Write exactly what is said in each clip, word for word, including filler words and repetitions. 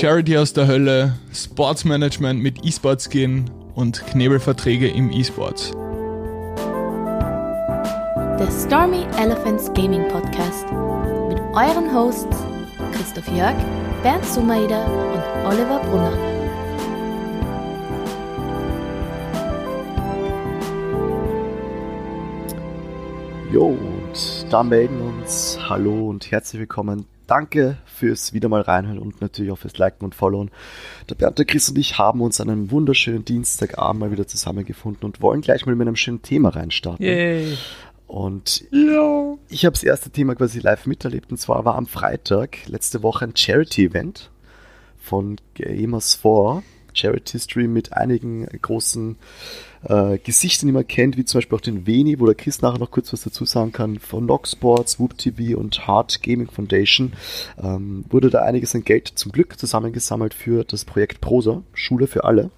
Charity aus der Hölle, Sportsmanagement mit E-Sport-Skin und Knebelverträge im E-Sports. Der Stormy Elephants Gaming Podcast mit euren Hosts Christoph Jörg, Bernd Somaider und Oliver Brunner. Jo, und da melden uns hallo und herzlich willkommen. Danke fürs wieder mal reinhören und natürlich auch fürs Liken und Followen. Der Bernd, der Chris und ich haben uns an einem wunderschönen Dienstagabend mal wieder zusammengefunden und wollen gleich mal mit einem schönen Thema reinstarten. Yay. Und ja. Ich habe das erste Thema quasi live miterlebt, und zwar war am Freitag letzte Woche ein Charity-Event von Gamers vier Charity Stream mit einigen großen äh, Gesichtern, die man kennt, wie zum Beispiel auch den Veni, wo der Chris nachher noch kurz was dazu sagen kann, von Nox Sports, Whoop T V und Hard Gaming Foundation. Ähm, wurde da einiges an Geld zum Glück zusammengesammelt für das Projekt Prosa-Schule für alle.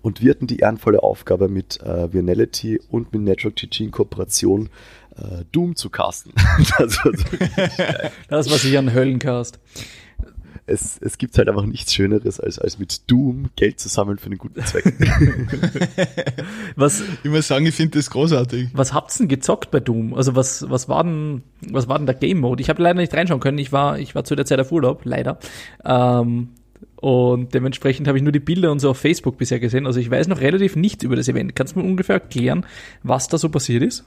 Und wir hatten die ehrenvolle Aufgabe, mit äh, Viennality und mit Network-T G in Kooperation äh, Doom zu casten. Das war so richtig geil. Das war sicher ein Höllencast. Es, es gibt halt einfach nichts Schöneres, als, als mit Doom Geld zu sammeln für einen guten Zweck. Was, ich muss sagen, ich finde das großartig. Was habt ihr denn gezockt bei Doom? Also was, was war denn, was war denn der Game Mode? Ich habe leider nicht reinschauen können. Ich war, ich war zu der Zeit auf Urlaub, leider. Ähm, und dementsprechend habe ich nur die Bilder und so auf Facebook bisher gesehen. Also ich weiß noch relativ nichts über das Event. Kannst du mir ungefähr erklären, was da so passiert ist?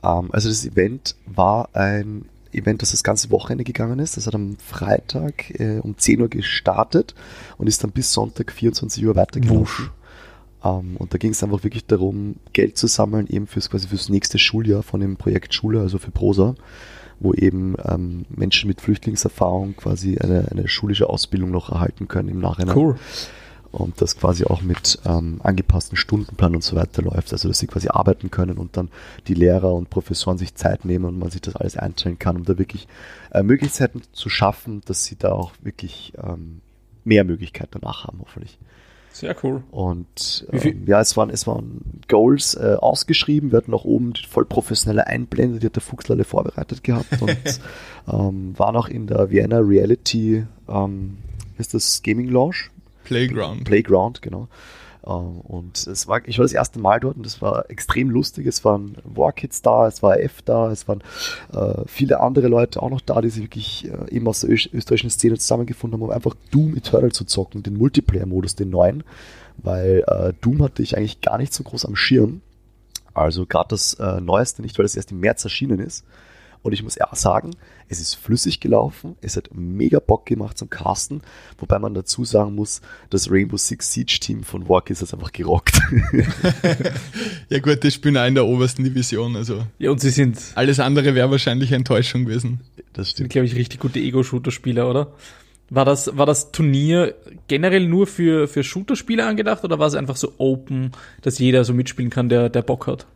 Um, also das Event war ein Event, das das ganze Wochenende gegangen ist. Das hat am Freitag äh, um zehn Uhr gestartet und ist dann bis Sonntag vierundzwanzig Uhr weitergelaufen. Ähm, und da ging es einfach wirklich darum, Geld zu sammeln, eben fürs quasi fürs nächste Schuljahr von dem Projekt Schule, also für Prosa, wo eben ähm, Menschen mit Flüchtlingserfahrung quasi eine, eine schulische Ausbildung noch erhalten können im Nachhinein. Cool. Und das quasi auch mit ähm, angepassten Stundenplan und so weiter läuft. Also dass sie quasi arbeiten können und dann die Lehrer und Professoren sich Zeit nehmen und man sich das alles einteilen kann, um da wirklich äh, Möglichkeiten zu schaffen, dass sie da auch wirklich ähm, mehr Möglichkeiten danach haben, hoffentlich. Sehr cool. Und ähm, ja, es waren, es waren Goals äh, ausgeschrieben. Wir hatten auch oben die voll professionelle Einblende, die hat der Fuchs alle vorbereitet gehabt und ähm, waren auch in der Vienna Reality, ähm, ist das Gaming Lounge? Playground. Playground, genau. Und es war, ich war das erste Mal dort und es war extrem lustig. Es waren War Kids da, es war F da, es waren äh, viele andere Leute auch noch da, die sich wirklich äh, eben aus der Ö- österreichischen Szene zusammengefunden haben, um einfach Doom Eternal zu zocken, den Multiplayer-Modus, den neuen, weil äh, Doom hatte ich eigentlich gar nicht so groß am Schirm. Also gerade das äh, Neueste nicht, weil das erst im März erschienen ist. Und ich muss ja sagen, es ist flüssig gelaufen, es hat mega Bock gemacht zum Casten, wobei man dazu sagen muss, das Rainbow Six Siege Team von War Kids hat einfach gerockt. Ja gut, das spielen auch in der obersten Division, also. Ja, und sie sind. Alles andere wäre wahrscheinlich Enttäuschung gewesen. Das stimmt. Sind, glaube ich, richtig gute Ego-Shooter-Spieler, oder? War das, war das Turnier generell nur für, für Shooter-Spieler angedacht oder war es einfach so open, dass jeder so mitspielen kann, der, der Bock hat?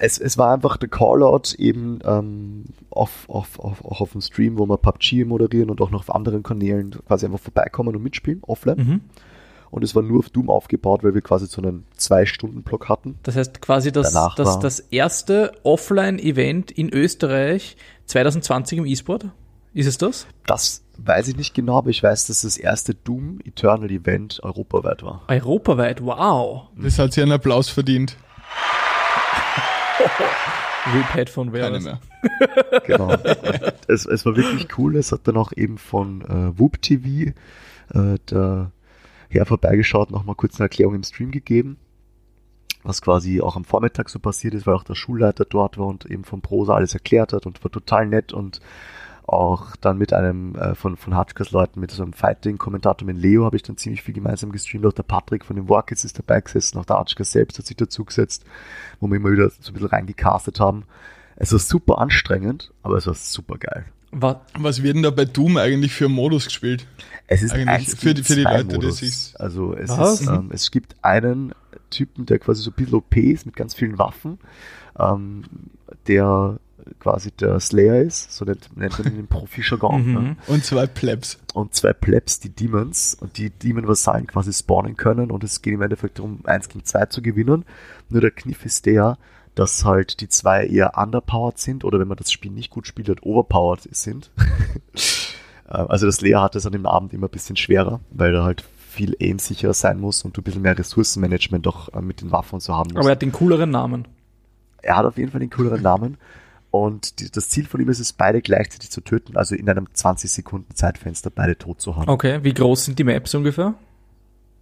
Es, es war einfach der Callout eben ähm, auf, auf, auf, auch auf dem Stream, wo wir P U B G moderieren und auch noch auf anderen Kanälen quasi einfach vorbeikommen und mitspielen, offline. Mhm. Und es war nur auf Doom aufgebaut, weil wir quasi so einen zwei Stunden Block hatten. Das heißt quasi, dass das, das, das erste Offline-Event in Österreich zwanzig zwanzig im E-Sport? Ist es das? Das weiß ich nicht genau, aber ich weiß, dass das erste Doom Eternal Event europaweit war. Europaweit, wow. Das hat sich einen Applaus verdient. Repad von Keine mehr. Genau. Es, es war wirklich cool. Es hat dann auch eben von äh, Whoop T V äh, der Herr vorbeigeschaut, nochmal kurz eine Erklärung im Stream gegeben, was quasi auch am Vormittag so passiert ist, weil auch der Schulleiter dort war und eben von Prosa alles erklärt hat und war total nett und auch dann mit einem äh, von, von Hatschkas Leuten, mit so einem Fighting-Kommentator, mit Leo, habe ich dann ziemlich viel gemeinsam gestreamt. Auch der Patrick von den War Kids ist dabei gesessen, auch der Hatschkas selbst hat sich dazu gesetzt, wo wir immer wieder so ein bisschen reingecastet haben. Es war super anstrengend, aber es war super geil. Was, was wird denn da bei Doom eigentlich für Modus gespielt? Es ist eigentlich für die, für die Leute, Modus. Die sich. Also es, ist, ähm, es gibt einen Typen, der quasi so ein bisschen O P ist mit ganz vielen Waffen, ähm, der quasi der Slayer ist, so nennt, nennt man den Profi-Jargon. Mhm. Ne? Und zwei Plebs. Und zwei Plebs, die Demons, und die Demon-Vasallen quasi spawnen können und es geht im Endeffekt darum, eins gegen zwei zu gewinnen. Nur der Kniff ist der, dass halt die zwei eher underpowered sind oder wenn man das Spiel nicht gut spielt, halt overpowered sind. Also das Lea hat es an dem Abend immer ein bisschen schwerer, weil da halt viel aimsicherer sein muss und du ein bisschen mehr Ressourcenmanagement auch mit den Waffen so haben musst. Aber er hat den cooleren Namen. Er hat auf jeden Fall den cooleren Namen. Und die, das Ziel von ihm ist es, beide gleichzeitig zu töten, also in einem zwanzig Sekunden Zeitfenster beide tot zu haben. Okay, wie groß sind die Maps ungefähr?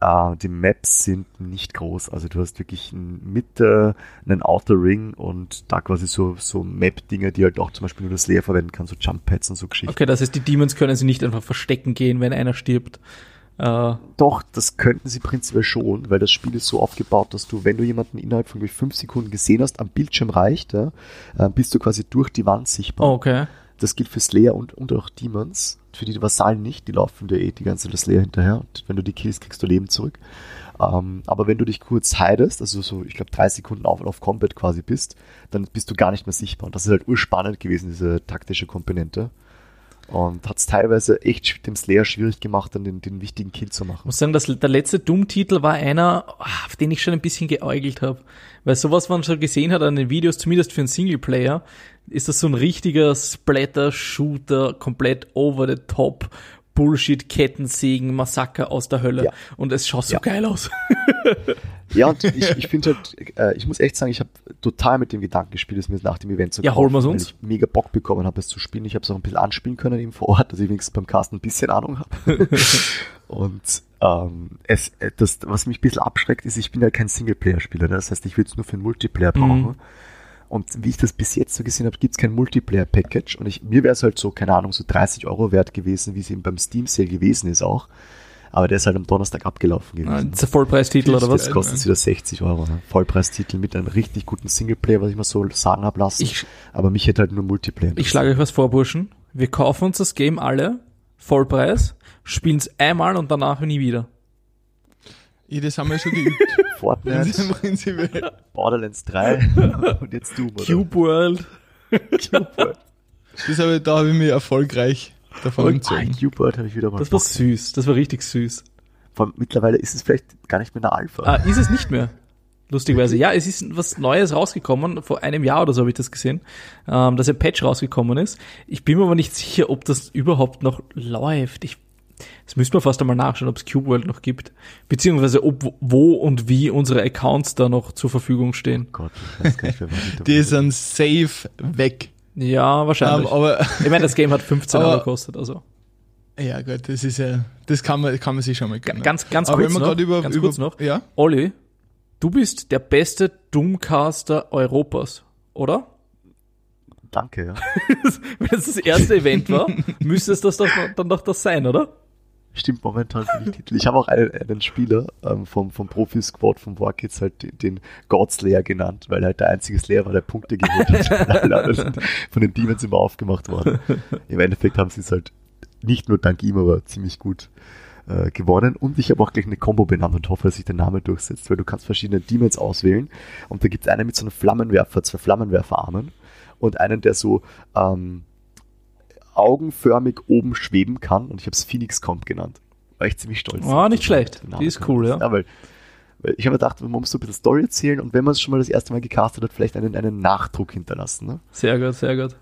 Uh, die Maps sind nicht groß, also du hast wirklich in Mitte einen Outer Ring und da quasi so, so Map-Dinger, die halt auch zum Beispiel nur das Layer verwenden kann, so Jump-Pads und so Geschichten. Okay, das heißt, die Demons können sie nicht einfach verstecken gehen, wenn einer stirbt. Uh. Doch, das könnten sie prinzipiell schon, weil das Spiel ist so aufgebaut, dass du, wenn du jemanden innerhalb von fünf Sekunden gesehen hast, am Bildschirm reicht, ja, bist du quasi durch die Wand sichtbar. Okay. Das gilt für Slayer und, und auch Demons. Für die Vasallen nicht, die laufen dir eh die ganze das Slayer hinterher. Und wenn du die killst, kriegst du Leben zurück. Ähm, aber wenn du dich kurz hidest, also so, ich glaube, drei Sekunden auf, auf Combat quasi bist, dann bist du gar nicht mehr sichtbar. Und das ist halt urspannend gewesen, diese taktische Komponente. Und hat es teilweise echt dem Slayer schwierig gemacht, dann den, den wichtigen Kill zu machen. Ich muss sagen, das, der letzte Doom-Titel war einer, auf den ich schon ein bisschen geäugelt habe. Weil sowas, was man schon gesehen hat an den Videos, zumindest für einen Singleplayer, ist das so ein richtiger Splatter-Shooter, komplett over the top, Bullshit, Kettensägen, Massaker aus der Hölle. Ja. Und es schaut so ja. geil aus. Ja, und ich, ich finde halt, äh, ich muss echt sagen, ich habe total mit dem Gedanken gespielt, dass mir das nach dem Event so ja, holen wir es uns. Ich mega Bock bekommen habe, es zu spielen. Ich habe es auch ein bisschen anspielen können eben vor Ort, dass ich wenigstens beim Casten ein bisschen Ahnung habe. Und ähm, es, das, was mich ein bisschen abschreckt, ist, ich bin halt kein Singleplayer-Spieler. Ne? Das heißt, ich würde es nur für einen Multiplayer brauchen. Mhm. Und wie ich das bis jetzt so gesehen habe, gibt es kein Multiplayer-Package. Und ich, mir wäre es halt so, keine Ahnung, so dreißig Euro wert gewesen, wie es eben beim Steam-Sale gewesen ist auch. Aber der ist halt am Donnerstag abgelaufen gewesen. Nein, das ist ein Vollpreistitel oder was? Das kostet wieder sechzig Euro. Ne? Vollpreistitel mit einem richtig guten Singleplayer, was ich mal so sagen habe lassen. Ich, Aber mich hätte halt nur Multiplayer. Ich schlage euch was vor, Burschen. Wir kaufen uns das Game alle, Vollpreis, spielen es einmal und danach nie wieder. Ja, das haben wir schon geübt. Fortnite, Borderlands drei und jetzt Doom. Cube World. Cube World. Das habe ich, da habe ich mich erfolgreich davon entzogen. Ah, Cube World habe ich wieder mal. Das war süß, das war richtig süß. Vor allem, mittlerweile ist es vielleicht gar nicht mehr eine Alpha. Ah, ist es nicht mehr. Lustigerweise. Ja, es ist was Neues rausgekommen, vor einem Jahr oder so habe ich das gesehen, ähm, dass ein Patch rausgekommen ist. Ich bin mir aber nicht sicher, ob das überhaupt noch läuft. Ich Das müsste man fast einmal nachschauen, ob es Cube World noch gibt, beziehungsweise ob, wo und wie unsere Accounts da noch zur Verfügung stehen. Oh Gott, ich weiß gar nicht, wer war die Die sind safe weg. Ja, wahrscheinlich. Um, aber ich meine, das Game hat fünfzehn Euro gekostet, also. Ja, gut, das ist ja, das kann man, kann man sich schon mal gönnen. Ganz, ganz kurz noch, über, ganz über, kurz noch, ja? Olli, du bist der beste Doomcaster Europas, oder? Danke, ja. Wenn das das erste Event war, müsste es das doch, dann doch das sein, oder? Stimmt, momentan sind die Titel. Ich habe auch einen, einen Spieler ähm, vom, vom Profi-Squad, vom War Kids, halt den, den Godslayer genannt, weil halt der einzige Slayer war, der Punkte geholt hat. Von den Demons immer aufgemacht worden. Im Endeffekt haben sie es halt nicht nur dank ihm, aber ziemlich gut äh, gewonnen. Und ich habe auch gleich eine Combo benannt und hoffe, dass sich der Name durchsetzt, weil du kannst verschiedene Demons auswählen. Und da gibt es einen mit so einem Flammenwerfer, zwei Flammenwerferarmen und einen, der so... Ähm, augenförmig oben schweben kann, und ich habe es Phoenix Comp genannt. War ich ziemlich stolz. Ah, oh, nicht schlecht. Die ist cool, ja. ja weil, weil ich habe mir gedacht, man muss so ein bisschen Story erzählen und wenn man es schon mal das erste Mal gecastet hat, vielleicht einen, einen Nachdruck hinterlassen. Ne? Sehr gut, sehr gut.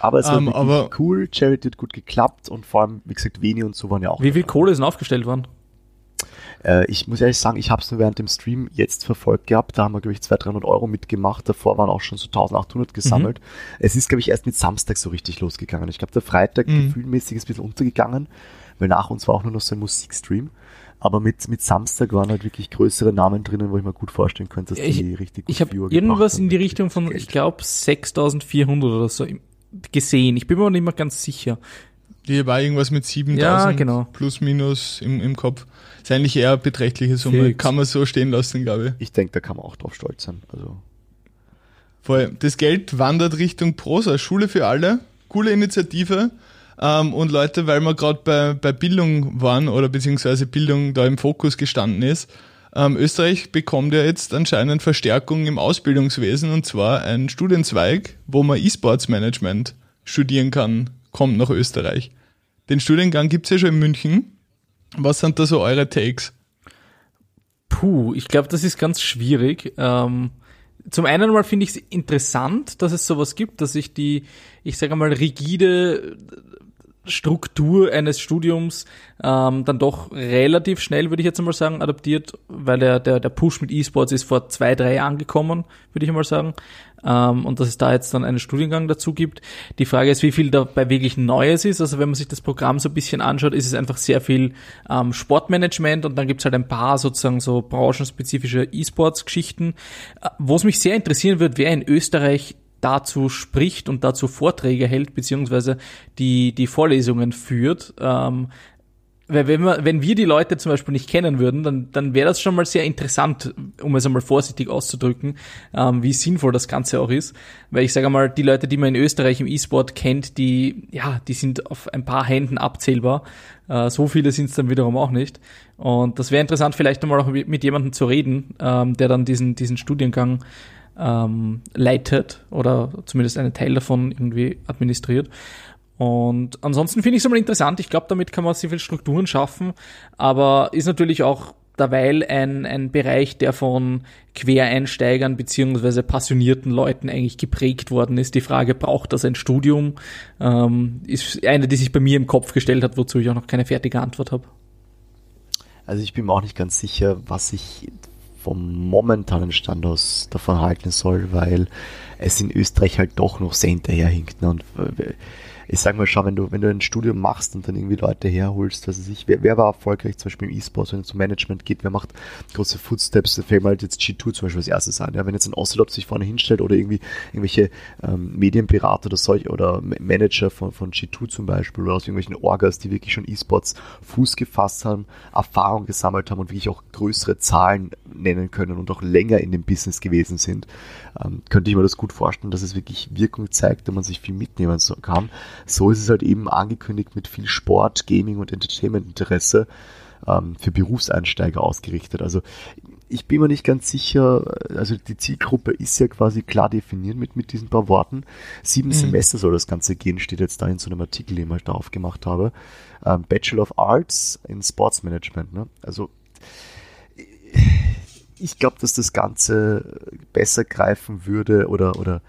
Aber es war um, aber cool, Charity hat gut geklappt und vor allem, wie gesagt, Veni und so waren ja auch. Wie viel Kohle ist denn aufgestellt worden? Ich muss ehrlich sagen, ich habe es nur während dem Stream jetzt verfolgt gehabt. Da haben wir, glaube ich, zweihundert, dreihundert Euro mitgemacht. Davor waren auch schon so eintausendachthundert gesammelt. Mhm. Es ist, glaube ich, erst mit Samstag so richtig losgegangen. Ich glaube, der Freitag mhm. gefühlmäßig ist ein bisschen untergegangen, weil nach uns war auch nur noch so ein Musikstream. Aber mit, mit Samstag waren halt wirklich größere Namen drinnen, wo ich mir gut vorstellen könnte, dass ich, die richtig gut Viewer gebracht haben. Ich habe irgendwas in die Richtung von, Geld. ich glaube, sechstausendvierhundert oder so gesehen. Ich bin mir nicht mehr ganz sicher. Die war irgendwas mit siebentausend ja, genau. plus minus im, im Kopf. Ist eigentlich eher eine beträchtliche Summe. Fix. Kann man so stehen lassen, glaube ich. Ich denke, da kann man auch drauf stolz sein. Also. Vor allem, das Geld wandert Richtung Prosa-Schule für alle. Coole Initiative. Ähm, und Leute, weil wir gerade bei, bei Bildung waren oder beziehungsweise Bildung da im Fokus gestanden ist, ähm, Österreich bekommt ja jetzt anscheinend Verstärkung im Ausbildungswesen, und zwar einen Studienzweig, wo man E-Sports-Management studieren kann, kommt nach Österreich. Den Studiengang gibt es ja schon in München. Was sind da so eure Takes? Puh, ich glaube, das ist ganz schwierig. Ähm, Zum einen mal finde ich es interessant, dass es sowas gibt, dass sich die, ich sage mal, rigide Struktur eines Studiums ähm, dann doch relativ schnell, würde ich jetzt mal sagen, adaptiert, weil der, der, der Push mit E-Sports ist vor zwei, drei Jahren gekommen, würde ich mal sagen. Ähm, und dass es da jetzt dann einen Studiengang dazu gibt. Die Frage ist, wie viel dabei wirklich Neues ist. Also wenn man sich das Programm so ein bisschen anschaut, ist es einfach sehr viel ähm, Sportmanagement und dann gibt's halt ein paar sozusagen so branchenspezifische E-Sports-Geschichten. Wo es mich sehr interessieren wird, wer in Österreich dazu spricht und dazu Vorträge hält, beziehungsweise die, die Vorlesungen führt. Ähm, weil wenn wir, wenn wir die Leute zum Beispiel nicht kennen würden, dann, dann wäre das schon mal sehr interessant, um es einmal vorsichtig auszudrücken, ähm, wie sinnvoll das Ganze auch ist. Weil ich sage einmal, die Leute, die man in Österreich im E-Sport kennt, die, ja, die sind auf ein paar Händen abzählbar. Äh, so viele sind es dann wiederum auch nicht. Und das wäre interessant, vielleicht einmal auch mit jemandem zu reden, ähm, der dann diesen, diesen Studiengang Ähm, leitet oder zumindest einen Teil davon irgendwie administriert. Und ansonsten finde ich es einmal interessant. Ich glaube, damit kann man sehr viele Strukturen schaffen, aber ist natürlich auch derweil ein, ein Bereich, der von Quereinsteigern beziehungsweise passionierten Leuten eigentlich geprägt worden ist. Die Frage, braucht das ein Studium? Ähm, ist eine, die sich bei mir im Kopf gestellt hat, wozu ich auch noch keine fertige Antwort habe. Also ich bin mir auch nicht ganz sicher, was ich vom momentanen Stand aus davon halten soll, weil es in Österreich halt doch noch sehr hinterherhinkt. Ne? Und ich sag mal, schau, wenn du, wenn du ein Studium machst und dann irgendwie Leute herholst, was weiß ich, wer, wer war erfolgreich zum Beispiel im E-Sport, wenn es um Management geht, wer macht große Footsteps, da fällt mir halt jetzt G zwei zum Beispiel als erstes an. Ja? Wenn jetzt ein Ocelot sich vorne hinstellt oder irgendwie irgendwelche ähm, Medienberater oder solche oder Manager von, von G zwei zum Beispiel oder aus irgendwelchen Orgas, die wirklich schon E-Sports Fuß gefasst haben, Erfahrung gesammelt haben und wirklich auch größere Zahlen nennen können und auch länger in dem Business gewesen sind, ähm, könnte ich mir das gut vorstellen, dass es wirklich Wirkung zeigt, dass man sich viel mitnehmen kann. So ist es halt eben angekündigt mit viel Sport, Gaming und Entertainment-Interesse ähm, für Berufseinsteiger ausgerichtet. Also ich bin mir nicht ganz sicher, also die Zielgruppe ist ja quasi klar definiert mit, mit diesen paar Worten. Sieben mhm. Semester soll das Ganze gehen, steht jetzt da in so einem Artikel, den ich da aufgemacht habe. Ähm, Bachelor of Arts in Sports Management. Ne? Also ich glaube, dass das Ganze besser greifen würde oder oder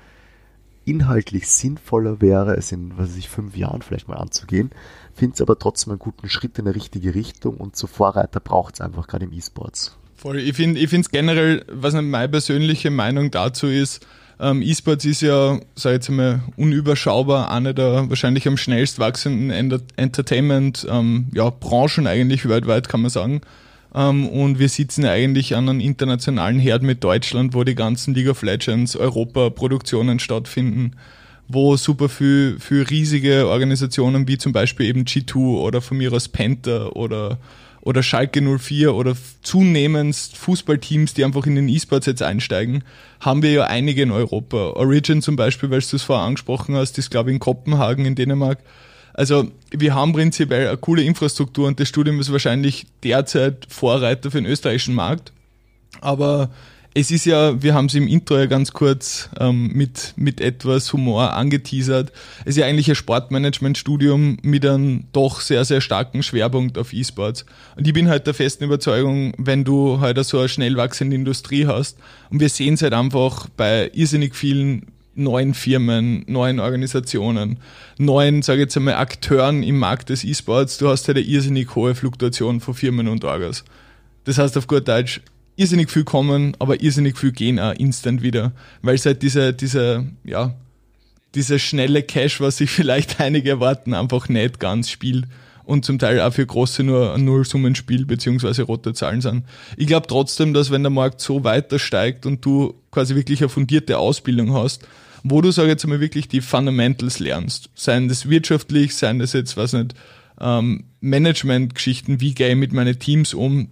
inhaltlich sinnvoller wäre, es in, was weiß ich, fünf Jahren vielleicht mal anzugehen, finde es aber trotzdem einen guten Schritt in die richtige Richtung und zur Vorreiter braucht es einfach gerade im E-Sports. Voll, ich finde ich finde es generell, was meine persönliche Meinung dazu ist, ähm, E-Sports ist ja, sag ich jetzt mal, unüberschaubar, eine der wahrscheinlich am schnellst wachsenden Entertainment, ähm, ja, Branchen eigentlich weltweit, kann man sagen. Um, und wir sitzen ja eigentlich an einem internationalen Herd mit Deutschland, wo die ganzen League of Legends, Europa-Produktionen stattfinden, wo super viel, viel riesige Organisationen wie zum Beispiel eben G zwei oder von mir aus Panther oder, oder Schalke null vier oder zunehmend Fußballteams, die einfach in den E-Sports jetzt einsteigen, haben wir ja einige in Europa. Origin zum Beispiel, weil du es vorher angesprochen hast, ist glaube ich in Kopenhagen in Dänemark. Also wir haben prinzipiell eine coole Infrastruktur und das Studium ist wahrscheinlich derzeit Vorreiter für den österreichischen Markt. Aber es ist ja, wir haben es im Intro ja ganz kurz ähm, mit, mit etwas Humor angeteasert, es ist ja eigentlich ein Sportmanagement-Studium mit einem doch sehr, sehr starken Schwerpunkt auf E-Sports. Und ich bin halt der festen Überzeugung, wenn du halt so eine schnell wachsende Industrie hast und wir sehen es halt einfach bei irrsinnig vielen neuen Firmen, neuen Organisationen, neuen, sage ich jetzt einmal, Akteuren im Markt des E-Sports, du hast halt eine irrsinnig hohe Fluktuation von Firmen und Orgas. Das heißt auf gut Deutsch, irrsinnig viel kommen, aber irrsinnig viel gehen auch instant wieder, weil es halt dieser, dieser, ja, dieser schnelle Cash, was sich vielleicht einige erwarten, einfach nicht ganz spielt und zum Teil auch für große nur ein Nullsummenspiel bzw. rote Zahlen sind. Ich glaube trotzdem, dass wenn der Markt so weiter steigt und du quasi wirklich eine fundierte Ausbildung hast, wo du, sag ich jetzt mal, wirklich die Fundamentals lernst. Seien das wirtschaftlich, seien das jetzt, weiß nicht, ähm, Management-Geschichten, wie gehe ich mit meinen Teams um,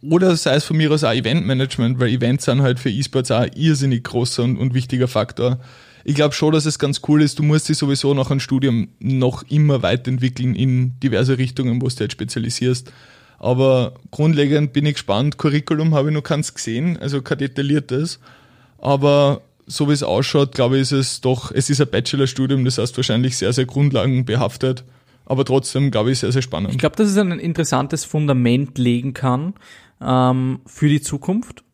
oder sei es von mir aus auch Eventmanagement, weil Events sind halt für E-Sports auch ein irrsinnig großer und, und wichtiger Faktor. Ich glaube schon, dass es ganz cool ist, du musst dich sowieso nach einem Studium noch immer weiterentwickeln in diverse Richtungen, wo du dich spezialisierst. Aber grundlegend bin ich gespannt, Curriculum habe ich noch keins gesehen, also kein detailliertes, aber so wie es ausschaut, glaube ich, ist es doch, es ist ein Bachelorstudium, das heißt wahrscheinlich sehr, sehr grundlagenbehaftet, aber trotzdem, glaube ich, sehr, sehr spannend. Ich glaube, dass es ein interessantes Fundament legen kann ähm, für die Zukunft,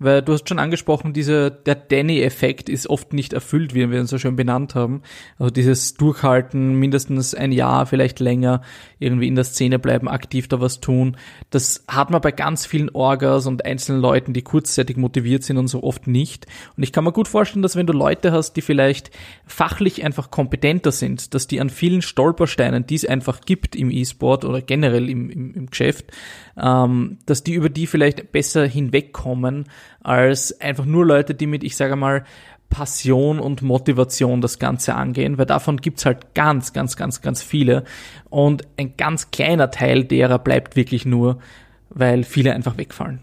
Weil du hast schon angesprochen, dieser, der Danny-Effekt ist oft nicht erfüllt, wie wir ihn so schön benannt haben. Also dieses Durchhalten, mindestens ein Jahr, vielleicht länger, irgendwie in der Szene bleiben, aktiv da was tun. Das hat man bei ganz vielen Orgas und einzelnen Leuten, die kurzzeitig motiviert sind und so, oft nicht. Und ich kann mir gut vorstellen, dass wenn du Leute hast, die vielleicht fachlich einfach kompetenter sind, dass die an vielen Stolpersteinen, die es einfach gibt im E-Sport oder generell im, im, im Geschäft, ähm, dass die über die vielleicht besser hinwegkommen, als einfach nur Leute, die mit, ich sage mal, Passion und Motivation das Ganze angehen, weil davon gibt's halt ganz, ganz, ganz, ganz viele und ein ganz kleiner Teil derer bleibt wirklich nur, weil viele einfach wegfallen.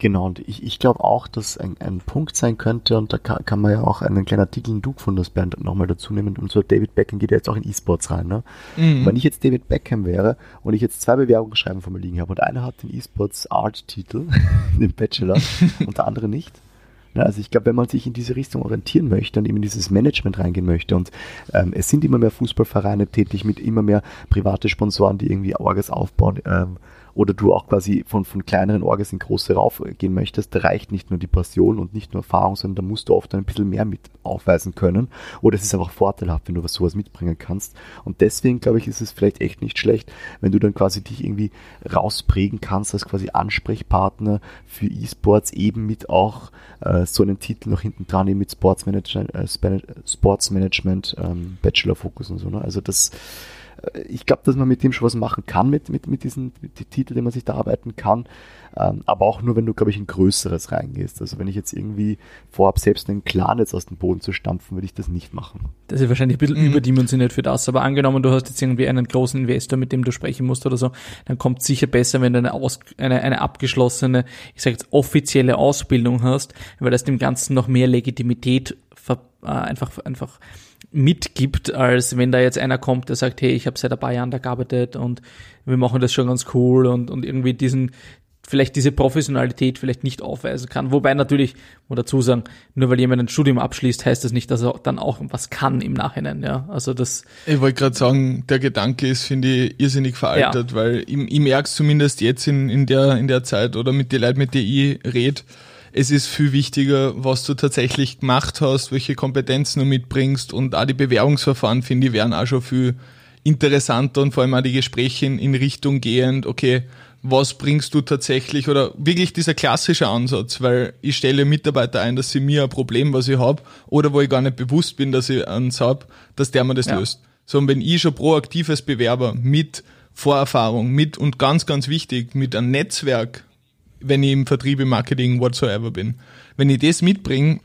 Genau, und ich, ich glaube auch, dass ein, ein Punkt sein könnte, und da kann, kann man ja auch einen kleinen Artikel in Duke von das Bernd nochmal dazu nehmen, und zwar David Beckham geht ja jetzt auch in E-Sports rein. Ne? Mhm. Wenn ich jetzt David Beckham wäre und ich jetzt zwei Bewerbungsschreiben von mir liegen habe und einer hat den E-Sports Art-Titel, den Bachelor, und der andere nicht. Ja, also ich glaube, wenn man sich in diese Richtung orientieren möchte und eben in dieses Management reingehen möchte, und ähm, es sind immer mehr Fußballvereine tätig mit immer mehr private Sponsoren, die irgendwie Orgas aufbauen, ähm, oder du auch quasi von, von kleineren Orgas in große raufgehen möchtest, da reicht nicht nur die Passion und nicht nur Erfahrung, sondern da musst du oft ein bisschen mehr mit aufweisen können. Oder es ist einfach vorteilhaft, wenn du was sowas mitbringen kannst. Und deswegen, glaube ich, ist es vielleicht echt nicht schlecht, wenn du dann quasi dich irgendwie rausprägen kannst als quasi Ansprechpartner für E-Sports, eben mit auch äh, so einem Titel noch hinten dran, eben mit Sportsmanagement, äh, Sportsmanagement, ähm, Bachelor-Fokus und so. Ne? Also das... Ich glaube, dass man mit dem schon was machen kann, mit, mit, mit diesem mit Titel, den man sich da arbeiten kann, ähm, aber auch nur, wenn du, glaube ich, in Größeres reingehst. Also wenn ich jetzt irgendwie vorhabe, selbst einen Clan jetzt aus dem Boden zu stampfen, würde ich das nicht machen. Das ist wahrscheinlich ein bisschen mhm. überdimensioniert für das, aber angenommen, du hast jetzt irgendwie einen großen Investor, mit dem du sprechen musst oder so, dann kommt es sicher besser, wenn du eine, aus, eine, eine abgeschlossene, ich sage jetzt offizielle Ausbildung hast, weil das dem Ganzen noch mehr Legitimität ver, äh, einfach einfach mitgibt, als wenn da jetzt einer kommt, der sagt, hey, ich habe seit ein paar Jahren da gearbeitet und wir machen das schon ganz cool und, und irgendwie diesen, vielleicht diese Professionalität vielleicht nicht aufweisen kann. Wobei natürlich, muss dazu sagen, nur weil jemand ein Studium abschließt, heißt das nicht, dass er dann auch was kann im Nachhinein. Ja, also das. Ich wollte gerade sagen, der Gedanke ist, finde ich, irrsinnig veraltet, ja. Weil ich, ich merke es zumindest jetzt in, in, der, in der Zeit oder mit den Leuten, mit denen ich rede. Es ist viel wichtiger, was du tatsächlich gemacht hast, welche Kompetenzen du mitbringst, und auch die Bewerbungsverfahren, finde ich, werden auch schon viel interessanter und vor allem auch die Gespräche in, in Richtung gehend, okay, was bringst du tatsächlich, oder wirklich dieser klassische Ansatz, weil ich stelle Mitarbeiter ein, dass sie mir ein Problem, was ich habe, oder wo ich gar nicht bewusst bin, dass ich eins habe, dass der mir das ja. löst. So, und wenn ich schon proaktiv als Bewerber mit Vorerfahrung, mit, und ganz, ganz wichtig, mit einem Netzwerk, wenn ich im Vertrieb, im Marketing, whatsoever bin. Wenn ich das mitbringe,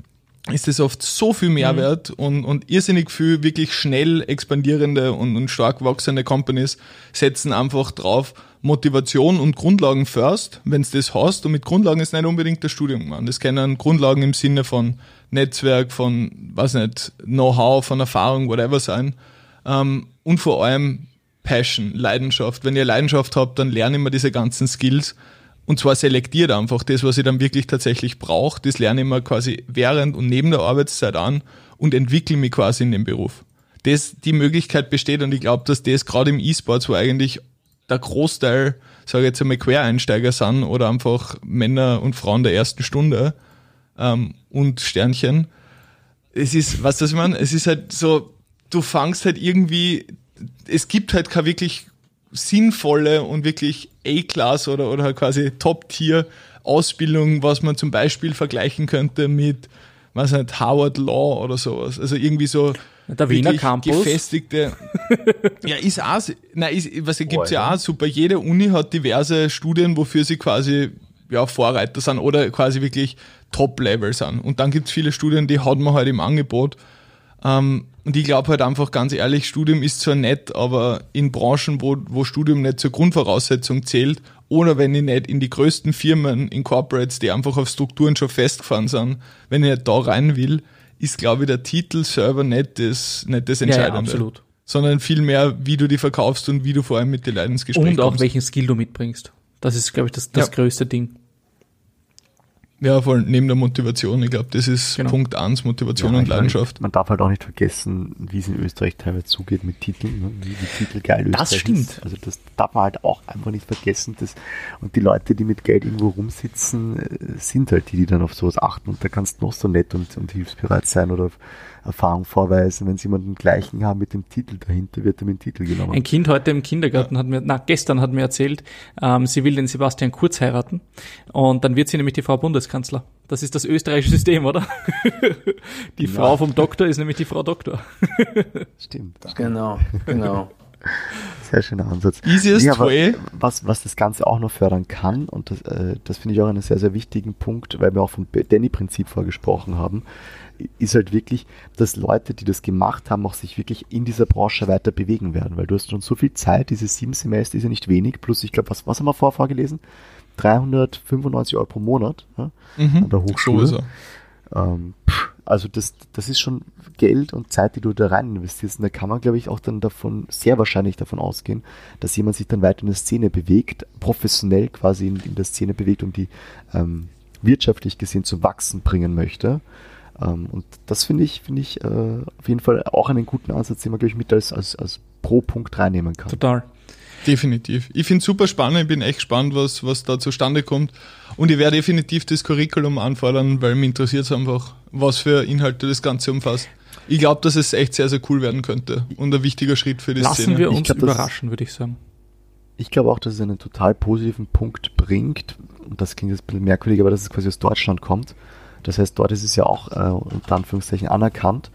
ist das oft so viel Mehrwert mhm. und, und irrsinnig viel wirklich schnell expandierende und, und stark wachsende Companies setzen einfach drauf, Motivation und Grundlagen first, wenn du das hast. Und mit Grundlagen ist nicht unbedingt das Studium gemacht. Das können Grundlagen im Sinne von Netzwerk, von, weiß nicht, Know-how, von Erfahrung, whatever sein. Und vor allem Passion, Leidenschaft. Wenn ihr Leidenschaft habt, dann lernen wir diese ganzen Skills. Und zwar selektiert einfach das, was ich dann wirklich tatsächlich brauche. Das lerne ich mir quasi während und neben der Arbeitszeit an und entwickle mich quasi in dem Beruf. Das, die Möglichkeit besteht, und ich glaube, dass das gerade im E-Sports, wo eigentlich der Großteil, sage ich jetzt einmal, Quereinsteiger sind oder einfach Männer und Frauen der ersten Stunde ähm, und Sternchen. Es ist, weißt du, was ich meine? Es ist halt so, du fangst halt irgendwie, es gibt halt kein wirklich sinnvolle und wirklich A-Class oder, oder halt quasi Top-Tier-Ausbildung, was man zum Beispiel vergleichen könnte mit, weiß nicht, Harvard Law oder sowas. Also irgendwie so der Wiener Campus gefestigte. Ja, ist auch, nein, ist, was gibt's oh, ja, ja auch super. Jede Uni hat diverse Studien, wofür sie quasi ja Vorreiter sind oder quasi wirklich Top-Level sind. Und dann gibt's viele Studien, die hat man halt im Angebot. Ähm, Und ich glaube halt einfach ganz ehrlich, Studium ist zwar nett, aber in Branchen, wo, wo Studium nicht zur Grundvoraussetzung zählt, oder wenn ich nicht in die größten Firmen, in Corporates, die einfach auf Strukturen schon festgefahren sind, wenn ich nicht da rein will, ist, glaube ich, der Titel selber nicht das, nicht das Entscheidende. Ja, ja, absolut. Sondern vielmehr, wie du die verkaufst und wie du vor allem mit den Leuten ins Gespräch kommst. Und auch kommst. Welchen Skill du mitbringst. Das ist, glaube ich, das, das ja. größte Ding. Ja, vor allem neben der Motivation. Ich glaube, das ist genau. Punkt eins, Motivation ja, und Leidenschaft. Man darf halt auch nicht vergessen, wie es in Österreich teilweise zugeht mit Titeln, wie die Titel geil Österreich Das stimmt. Ist. Also das darf man halt auch einfach nicht vergessen. Dass, und die Leute, die mit Geld irgendwo rumsitzen, sind halt die, die dann auf sowas achten. Und da kannst du noch so nett und, und hilfsbereit sein oder auf Erfahrung vorweisen. Wenn sie jemanden gleichen haben mit dem Titel dahinter, wird ihm den Titel genommen. Ein Kind heute im Kindergarten ja. hat mir, na gestern hat mir erzählt, ähm, sie will den Sebastian Kurz heiraten. Und dann wird sie nämlich die Frau Bundeskanzler. Das ist das österreichische System, oder? Die ja. Frau vom Doktor ist nämlich die Frau Doktor. Stimmt. Genau, genau. Sehr schöner Ansatz. Easiest ja, way. Was, was das Ganze auch noch fördern kann, und das, äh, das finde ich auch einen sehr, sehr wichtigen Punkt, weil wir auch vom Danny-Prinzip vorgesprochen haben, ist halt wirklich, dass Leute, die das gemacht haben, auch sich wirklich in dieser Branche weiter bewegen werden, weil du hast schon so viel Zeit, diese sieben Semester ist ja nicht wenig, plus ich glaube, was, was haben wir vorher vorgelesen? dreihundertfünfundneunzig Euro pro Monat ja, mhm. an der Hochschule. So ist er. Ähm, also das, das ist schon Geld und Zeit, die du da rein investierst. Und da kann man, glaube ich, auch dann davon, sehr wahrscheinlich davon ausgehen, dass jemand sich dann weiter in der Szene bewegt, professionell quasi in, in der Szene bewegt und die ähm, wirtschaftlich gesehen zum Wachsen bringen möchte. Um, und das finde ich, finde ich äh, auf jeden Fall auch einen guten Ansatz, den man, glaube ich, mit als, als, als Pro-Punkt reinnehmen kann. Total. Definitiv. Ich finde es super spannend, ich bin echt gespannt, was, was da zustande kommt. Und ich werde definitiv das Curriculum anfordern, weil mich interessiert es einfach, was für Inhalte das Ganze umfasst. Ich glaube, dass es echt sehr, sehr cool werden könnte und ein wichtiger Schritt für die Lassen Szene. Lassen wir uns ich glaub, überraschen, würde ich sagen. Ich glaube auch, dass es einen total positiven Punkt bringt, und das klingt jetzt ein bisschen merkwürdig, aber dass es quasi aus Deutschland kommt. Das heißt, dort ist es ja auch äh, unter Anführungszeichen anerkannt.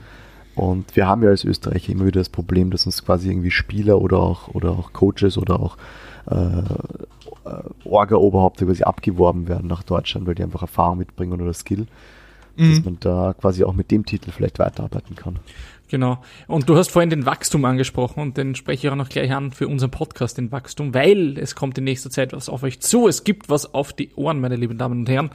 Und wir haben ja als Österreicher immer wieder das Problem, dass uns quasi irgendwie Spieler oder auch, oder auch Coaches oder auch äh, Orga-Oberhaupte quasi abgeworben werden nach Deutschland, weil die einfach Erfahrung mitbringen oder Skill, mhm. dass man da quasi auch mit dem Titel vielleicht weiterarbeiten kann. Genau. Und du hast vorhin den Wachstum angesprochen und den spreche ich auch noch gleich an für unseren Podcast, den Wachstum, weil es kommt in nächster Zeit was auf euch zu. Es gibt was auf die Ohren, meine lieben Damen und Herren.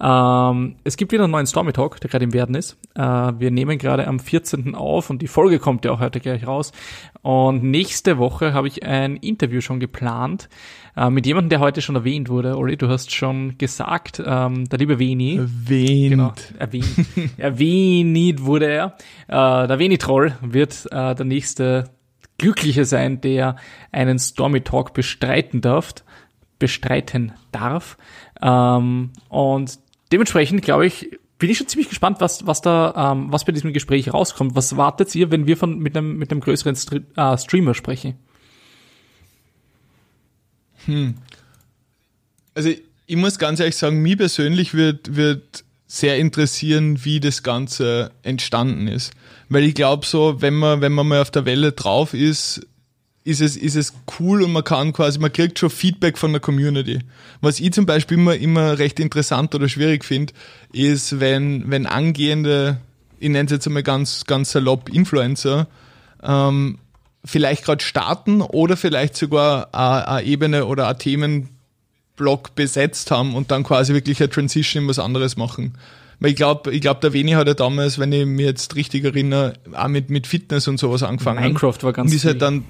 Ähm, es gibt wieder einen neuen Stormy Talk, der gerade im Werden ist. Äh, wir nehmen gerade am vierzehnten auf und die Folge kommt ja auch heute gleich raus. Und nächste Woche habe ich ein Interview schon geplant äh, mit jemandem, der heute schon erwähnt wurde. Olli, du hast schon gesagt, ähm, der liebe Veni. Erwähnt. Genau, erwähnt. Erwähnt wurde er. Äh, der Veni Troll wird äh, der nächste Glückliche sein, der einen Stormy Talk bestreiten darf, bestreiten darf. Ähm, und dementsprechend, glaube ich, bin ich schon ziemlich gespannt, was, was da, ähm, was bei diesem Gespräch rauskommt. Was wartet ihr, wenn wir von, mit einem, mit einem größeren Stri- äh, Streamer sprechen? Hm. Also, ich muss ganz ehrlich sagen, mir persönlich wird, wird sehr interessieren, wie das Ganze entstanden ist. Weil ich glaube so, wenn man, wenn man mal auf der Welle drauf ist, ist es, ist es cool und man kann quasi, man kriegt schon Feedback von der Community. Was ich zum Beispiel immer, immer recht interessant oder schwierig finde, ist, wenn, wenn angehende, ich nenne es jetzt einmal ganz, ganz salopp Influencer, ähm, vielleicht gerade starten oder vielleicht sogar eine Ebene oder ein Themen Block besetzt haben und dann quasi wirklich eine Transition in was anderes machen. Weil ich glaube, ich glaub, der Veni hat ja damals, wenn ich mich jetzt richtig erinnere, auch mit, mit Fitness und sowas angefangen. Minecraft war ganz und ist halt dann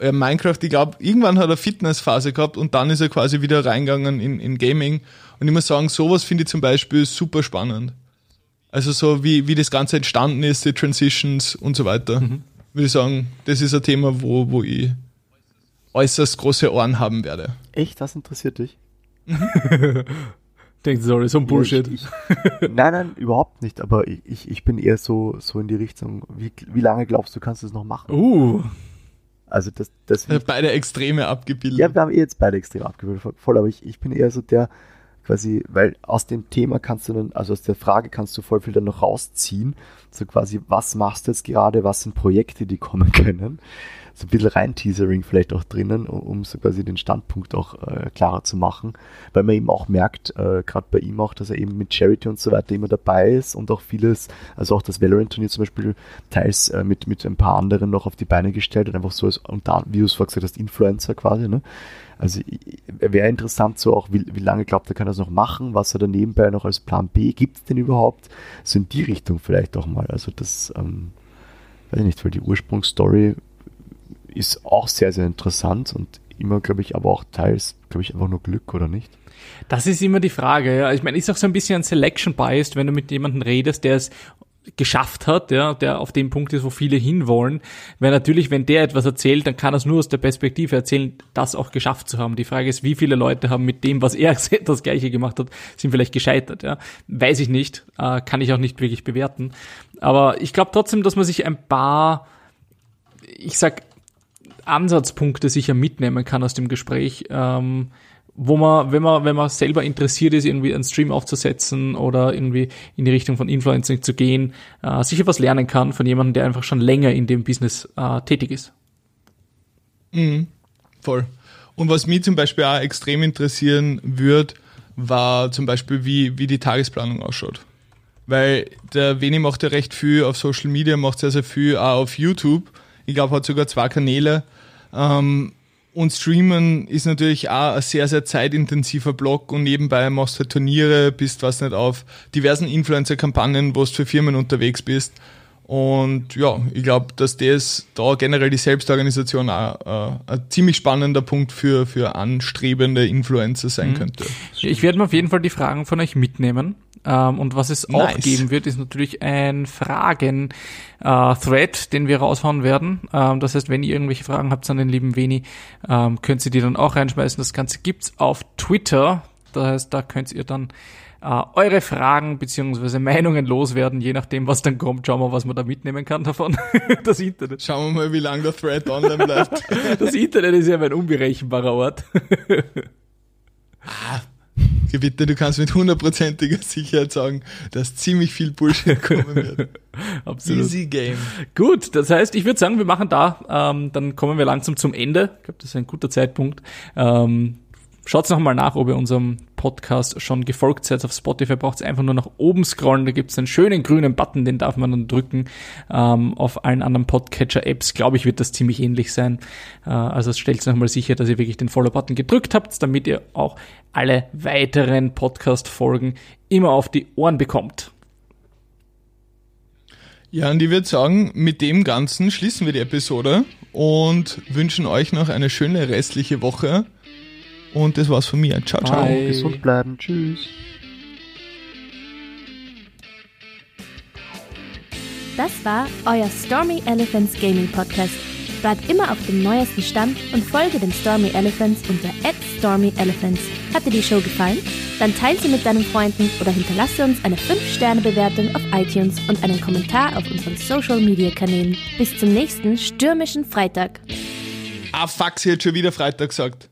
äh, Minecraft, ich glaube, irgendwann hat er Fitnessphase gehabt und dann ist er quasi wieder reingegangen in, in Gaming. Und ich muss sagen, sowas finde ich zum Beispiel super spannend. Also so wie, wie das Ganze entstanden ist, die Transitions und so weiter. Mhm. Würde ich sagen, das ist ein Thema, wo, wo ich äußerst große Ohren haben werde. Echt? Das interessiert dich? Denkst du, sorry, so ein Bullshit. Ich, ich, nein, nein, überhaupt nicht. Aber ich, ich bin eher so, so in die Richtung, wie, wie lange glaubst du, kannst du es noch machen? Uh. Also das, das ja, beide Extreme abgebildet. Ja, wir haben eh jetzt beide Extreme abgebildet, voll. Aber ich, ich bin eher so der, quasi, weil aus dem Thema kannst du dann, also aus der Frage kannst du voll viel dann noch rausziehen. So quasi, was machst du jetzt gerade? Was sind Projekte, die kommen können? So ein bisschen rein Teasering vielleicht auch drinnen, um so quasi den Standpunkt auch äh, klarer zu machen, weil man eben auch merkt, äh, gerade bei ihm auch, dass er eben mit Charity und so weiter immer dabei ist und auch vieles, also auch das Valorant-Turnier zum Beispiel teils äh, mit, mit ein paar anderen noch auf die Beine gestellt und einfach so als, und da, wie du es vorher gesagt hast, Influencer quasi, ne? Also wäre interessant so auch, wie, wie lange glaubt er, kann das noch machen, was er da nebenbei noch als Plan B, gibt es denn überhaupt? So in die Richtung vielleicht auch mal, also das, ähm, weiß ich nicht, weil die Ursprungsstory ist auch sehr, sehr interessant und immer, glaube ich, aber auch teils, glaube ich, einfach nur Glück, oder nicht? Das ist immer die Frage, ja. Ich meine, ist auch so ein bisschen ein Selection-Biased, wenn du mit jemandem redest, der es geschafft hat, ja, der auf dem Punkt ist, wo viele hinwollen, weil natürlich, wenn der etwas erzählt, dann kann er es nur aus der Perspektive erzählen, das auch geschafft zu haben. Die Frage ist, wie viele Leute haben mit dem, was er das Gleiche gemacht hat, sind vielleicht gescheitert, ja. Weiß ich nicht, äh, kann ich auch nicht wirklich bewerten. Aber ich glaube trotzdem, dass man sich ein paar, ich sag, Ansatzpunkte sicher mitnehmen kann aus dem Gespräch, ähm, wo man, wenn man, wenn man selber interessiert ist, irgendwie einen Stream aufzusetzen oder irgendwie in die Richtung von Influencing zu gehen, äh, sicher was lernen kann von jemandem, der einfach schon länger in dem Business äh, tätig ist. Mhm, voll. Und was mich zum Beispiel auch extrem interessieren würde, war zum Beispiel, wie, wie die Tagesplanung ausschaut. Weil der Veni macht ja recht viel auf Social Media, macht sehr, sehr viel auch auf YouTube. Ich glaube, hat sogar zwei Kanäle. Ähm, Und Streamen ist natürlich auch ein sehr, sehr zeitintensiver Block und nebenbei machst du halt Turniere, bist, weiß nicht, auf diversen Influencer-Kampagnen, wo du für Firmen unterwegs bist. Und ja, ich glaube, dass das da generell die Selbstorganisation auch äh, ein ziemlich spannender Punkt für, für anstrebende Influencer sein mhm. könnte. Ich werde mir auf jeden Fall die Fragen von euch mitnehmen. Ähm, und was es nice. auch geben wird, ist natürlich ein Fragen-Thread, äh, den wir raushauen werden. Ähm, das heißt, wenn ihr irgendwelche Fragen habt an den lieben Veni, ähm, könnt ihr die dann auch reinschmeißen. Das Ganze gibt's auf Twitter. Das heißt, da könnt ihr dann äh, eure Fragen beziehungsweise Meinungen loswerden, je nachdem, was dann kommt. Schauen wir mal, was man da mitnehmen kann davon. Das Internet. Schauen wir mal, wie lange der Thread online bleibt. Das Internet ist ja ein unberechenbarer Ort. Ah, Gewitter, du kannst mit hundertprozentiger Sicherheit sagen, dass ziemlich viel Bullshit kommen wird. Absolut. Easy Game. Gut, das heißt, ich würde sagen, wir machen da, ähm, dann kommen wir langsam zum Ende. Ich glaube, das ist ein guter Zeitpunkt. Ähm, Schaut nochmal nach, ob ihr unserem Podcast schon gefolgt seid. Auf Spotify braucht es einfach nur nach oben scrollen. Da gibt es einen schönen grünen Button, den darf man dann drücken. Ähm, auf allen anderen Podcatcher-Apps, glaube ich, wird das ziemlich ähnlich sein. Äh, also stellt nochmal sicher, dass ihr wirklich den Follow-Button gedrückt habt, damit ihr auch alle weiteren Podcast-Folgen immer auf die Ohren bekommt. Ja, und ich würde sagen, mit dem Ganzen schließen wir die Episode und wünschen euch noch eine schöne restliche Woche. Und das war's von mir. Ciao, Bye. ciao. Gesund bleiben. Tschüss. Das war euer Stormy Elephants Gaming Podcast. Bleibt immer auf dem neuesten Stand und folge den Stormy Elephants unter at stormy elephants. Hat dir die Show gefallen? Dann teile sie mit deinen Freunden oder hinterlasse uns eine fünf Sterne Bewertung auf iTunes und einen Kommentar auf unseren Social Media Kanälen. Bis zum nächsten stürmischen Freitag. Ah, fuck, sie hat schon wieder Freitag gesagt.